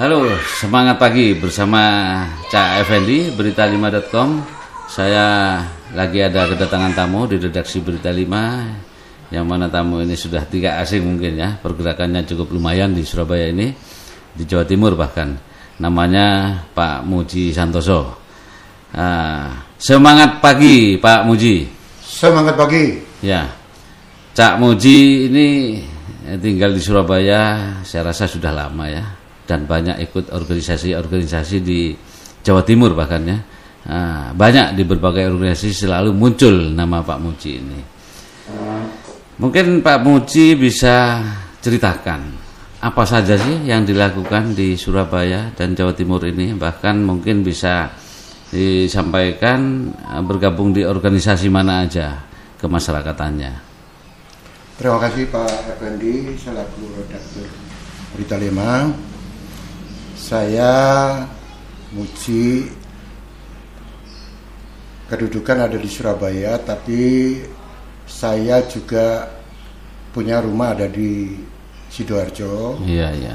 Halo, semangat pagi bersama Cak Effendi, beritalima.com. Saya lagi ada kedatangan tamu di redaksi Berita 5, yang mana tamu ini sudah tidak asing mungkin ya, pergerakannya cukup lumayan di Surabaya ini, di Jawa Timur bahkan. Namanya Pak Muji Santoso. Semangat pagi Pak Muji. Semangat pagi. Ya, Cak Moedji ini tinggal di Surabaya, saya rasa sudah lama ya, dan banyak ikut organisasi-organisasi di Jawa Timur bahkan ya. Banyak di berbagai organisasi selalu muncul nama Pak Moedji ini. Mungkin Pak Moedji bisa ceritakan apa saja sih yang dilakukan di Surabaya dan Jawa Timur ini, bahkan mungkin bisa disampaikan bergabung di organisasi mana aja kemasyarakatannya. Terima kasih Pak Effendi, selaku redaktur Berita 5. Saya Muji, kedudukan ada di Surabaya, tapi saya juga punya rumah ada di Sidoarjo. Iya.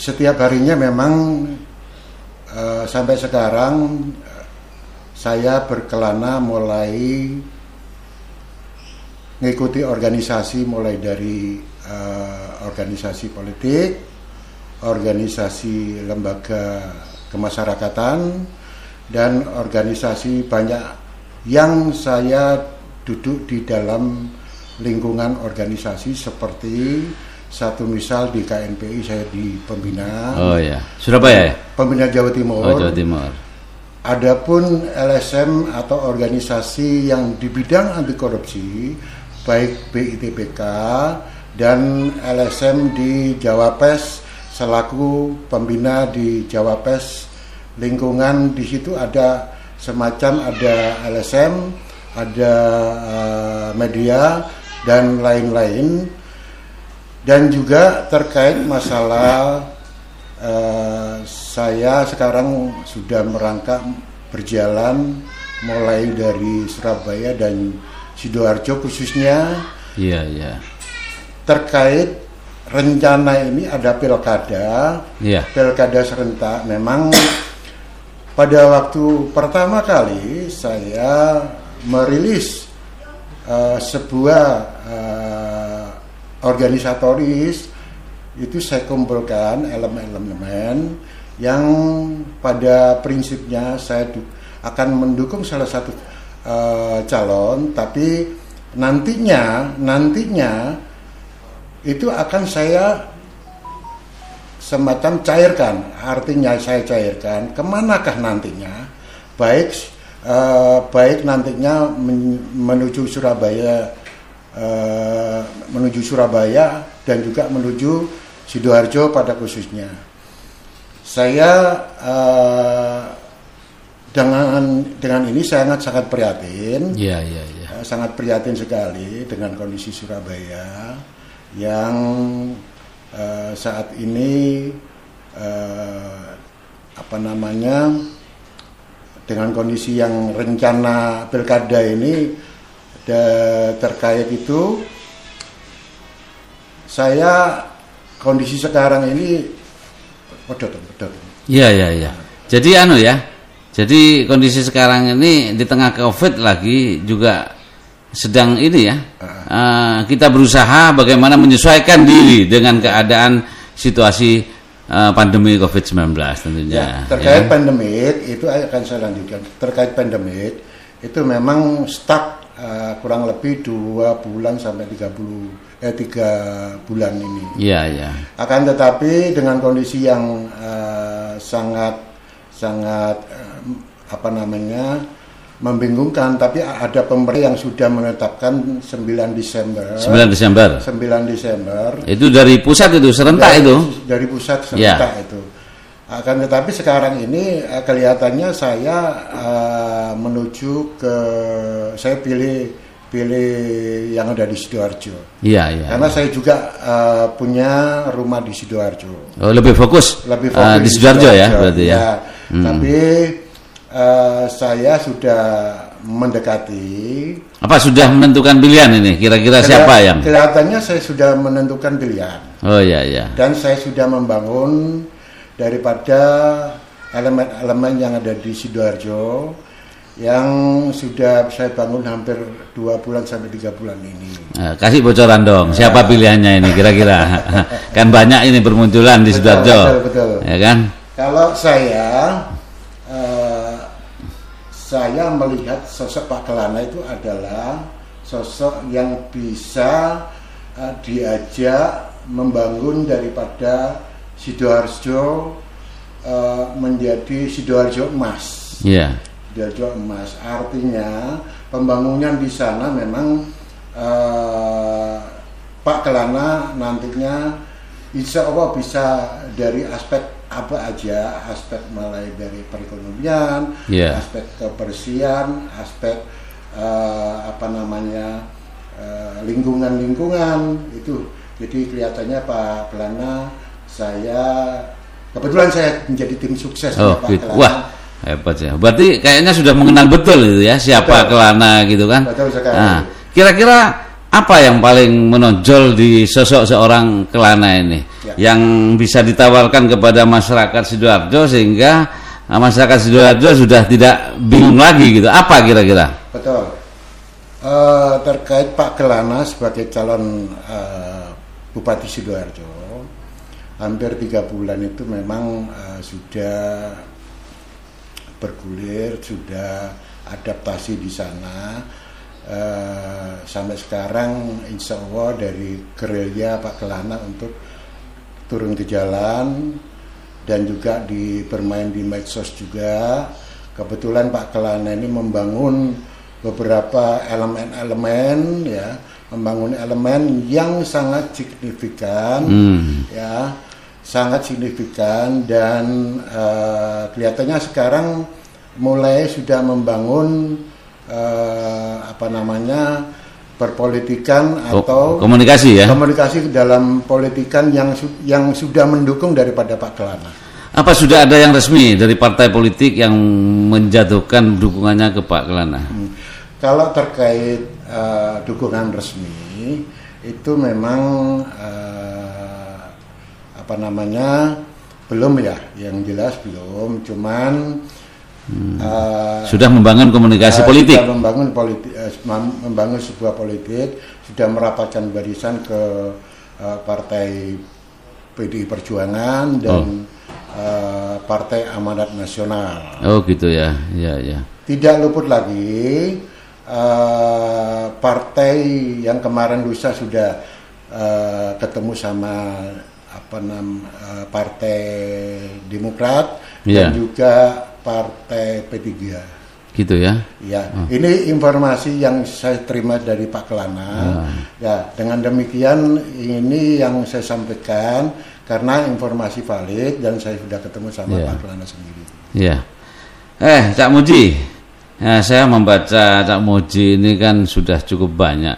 Setiap harinya memang sampai sekarang saya berkelana, mulai mengikuti organisasi, mulai dari organisasi politik, organisasi lembaga kemasyarakatan, dan organisasi banyak yang saya duduk di dalam lingkungan organisasi, seperti satu misal di KNPI saya di pembina. Oh ya, Surabaya ya? Pembina Jawa Timur. Oh, Jawa Timur. Adapun LSM atau organisasi yang di bidang anti korupsi, baik BIPTK dan LSM di Jawa Pes, selaku pembina di Jawa Pes lingkungan, di situ ada semacam ada LSM, ada media dan lain-lain, dan juga terkait masalah saya sekarang sudah merangkak berjalan mulai dari Surabaya dan Sidoarjo khususnya. Iya. Terkait rencana ini ada pilkada, pilkada serentak. Memang pada waktu pertama kali saya merilis sebuah organisatoris, itu saya kumpulkan elemen-elemen yang pada prinsipnya saya akan mendukung salah satu calon, tapi nantinya itu akan saya semacam cairkan, artinya saya cairkan kemanakah nantinya, baik nantinya menuju Surabaya dan juga menuju Sidoarjo pada khususnya. Saya dengan ini saya sangat prihatin, ya. Sangat prihatin sekali dengan kondisi Surabaya yang saat ini dengan kondisi yang rencana pilkada ini terkait itu. Saya kondisi sekarang ini pedot. Iya. Jadi kondisi sekarang ini di tengah COVID lagi juga sedang ini ya, kita berusaha bagaimana menyesuaikan diri dengan keadaan situasi pandemi COVID-19 tentunya. Ya, terkait pandemik itu akan saya lanjutkan. Terkait pandemik itu memang stuck kurang lebih 2 bulan sampai 3 bulan ini. Iya. Akan tetapi dengan kondisi yang sangat membingungkan, tapi ada pemerintah yang sudah menetapkan 9 Desember. Itu dari pusat itu serentak itu. Dari pusat serentak ya. Itu. Akan tetapi sekarang ini kelihatannya saya menuju ke, saya pilih yang ada di Sidoarjo. Iya. Karena saya juga punya rumah di Sidoarjo. Oh, lebih fokus di Sidoarjo ya berarti ya. Tapi saya sudah mendekati. Apa sudah menentukan pilihan ini? Kira-kira siapa yang? Kelihatannya saya sudah menentukan pilihan. Oh iya iya. Dan saya sudah membangun daripada elemen-elemen yang ada di Sidoarjo yang sudah saya bangun hampir 2 bulan sampai 3 bulan ini. Kasih bocoran dong, siapa pilihannya ini kira-kira? Kan banyak ini bermunculan di Sidoarjo. Betul. Ya kan? Kalau saya melihat sosok Pak Kelana itu adalah sosok yang bisa diajak membangun daripada Sidoarjo menjadi Sidoarjo Emas. Iya. Yeah. Sidoarjo Emas, artinya pembangunan di sana memang Pak Kelana nantinya insya Allah bisa dari aspek apa aja, aspek mulai dari perekonomian, aspek kebersihan, aspek lingkungan itu. Jadi kelihatannya Pak Kelana, kebetulan saya menjadi tim sukses Pak Kelana. Wah. Hebat ya. Berarti kayaknya sudah mengenal betul itu ya siapa Kelana gitu kan. Betul sekali. Nah, kira-kira apa yang paling menonjol di sosok seorang Kelana ini yang bisa ditawarkan kepada masyarakat Sidoarjo sehingga masyarakat Sidoarjo sudah tidak bingung lagi gitu. Apa kira-kira? Betul. Terkait Pak Kelana sebagai calon Bupati Sidoarjo hampir 3 bulan itu memang sudah bergulir, sudah adaptasi di sana sampai sekarang insya Allah dari gerilya Pak Kelana untuk turun ke jalan dan juga bermain di medsos juga. Kebetulan Pak Kelana ini membangun beberapa elemen-elemen yang sangat signifikan sangat signifikan dan kelihatannya sekarang mulai sudah membangun berpolitikan atau komunikasi dalam politikan yang sudah mendukung daripada Pak Kelana. Apa sudah ada yang resmi dari partai politik yang menjatuhkan dukungannya ke Pak Kelana? Kalau terkait dukungan resmi itu memang belum yang jelas belum, cuman sudah membangun komunikasi politik, sudah membangun sebuah politik, sudah merapatkan barisan ke Partai PDI Perjuangan dan Partai Amanat Nasional. Oh gitu ya, ya. Tidak luput lagi partai yang kemarin lusa sudah ketemu sama Partai Demokrat dan juga Partai P3 gitu ya. Ya, ini informasi yang saya terima dari Pak Kelana. Ya, dengan demikian ini yang saya sampaikan karena informasi valid dan saya sudah ketemu sama Pak Kelana sendiri. Iya. Cak Moedji. Nah, saya membaca Cak Moedji ini kan sudah cukup banyak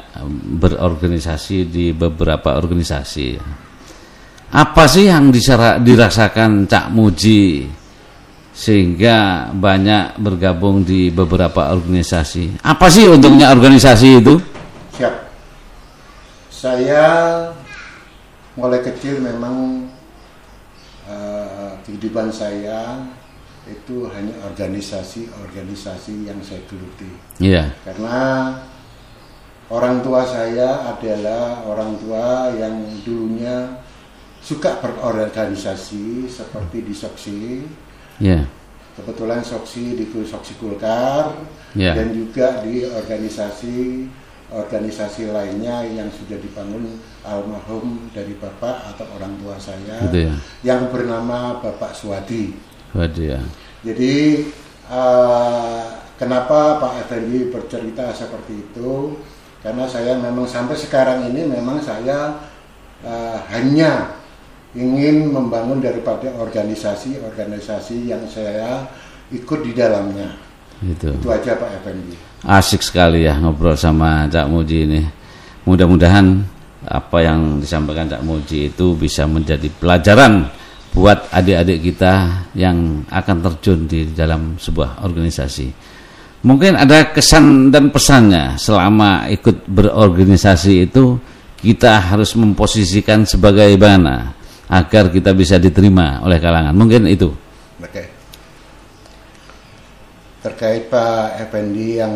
berorganisasi di beberapa organisasi. Apa sih yang dirasakan Cak Moedji sehingga banyak bergabung di beberapa organisasi? Apa sih untungnya organisasi itu? Siap. Saya mulai kecil memang kehidupan saya itu hanya organisasi yang saya geluti. Iya. Karena orang tua saya adalah orang tua yang dulunya suka berorganisasi seperti di SOKSI. Kebetulan SOKSI di SOKSI Golkar dan juga di organisasi lainnya yang sudah dibangun almarhum dari bapak atau orang tua saya yang bernama Bapak Suwadi. Jadi kenapa Pak Effendi bercerita seperti itu? Karena saya memang sampai sekarang ini memang saya hanya ingin membangun daripada organisasi-organisasi yang saya ikut di dalamnya. Itu aja Pak Effendi. Asik sekali ya ngobrol sama Cak Moedji ini. Mudah-mudahan apa yang disampaikan Cak Moedji itu bisa menjadi pelajaran buat adik-adik kita yang akan terjun di dalam sebuah organisasi. Mungkin ada kesan dan pesannya selama ikut berorganisasi itu, kita harus memposisikan sebagai mana agar kita bisa diterima oleh kalangan. Mungkin itu. Oke. Terkait Pak Effendi yang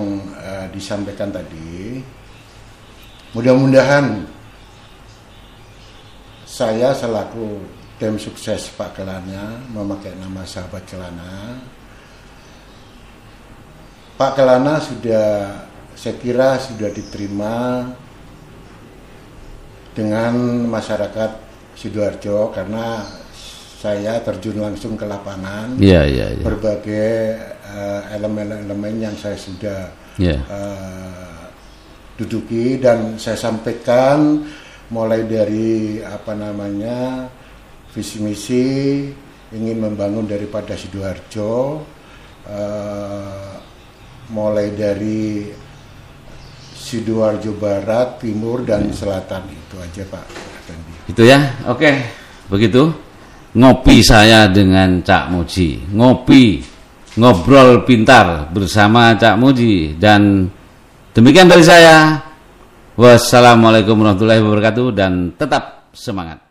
disampaikan tadi, mudah-mudahan saya selaku tim sukses Pak Kelana memakai nama sahabat Kelana. Pak Kelana sudah, saya kira sudah diterima dengan masyarakat Sidoarjo karena saya terjun langsung ke lapangan, berbagai elemen-elemen yang saya sudah duduki dan saya sampaikan mulai dari visi misi ingin membangun daripada Sidoarjo. Mulai dari Sidoarjo Barat, Timur, dan Selatan. Itu aja Pak Effendi. Itu ya, oke. Begitu ngopi saya dengan Cak Moedji. Ngopi, ngobrol pintar bersama Cak Moedji. Dan demikian dari saya. Wassalamualaikum warahmatullahi wabarakatuh. Dan tetap semangat.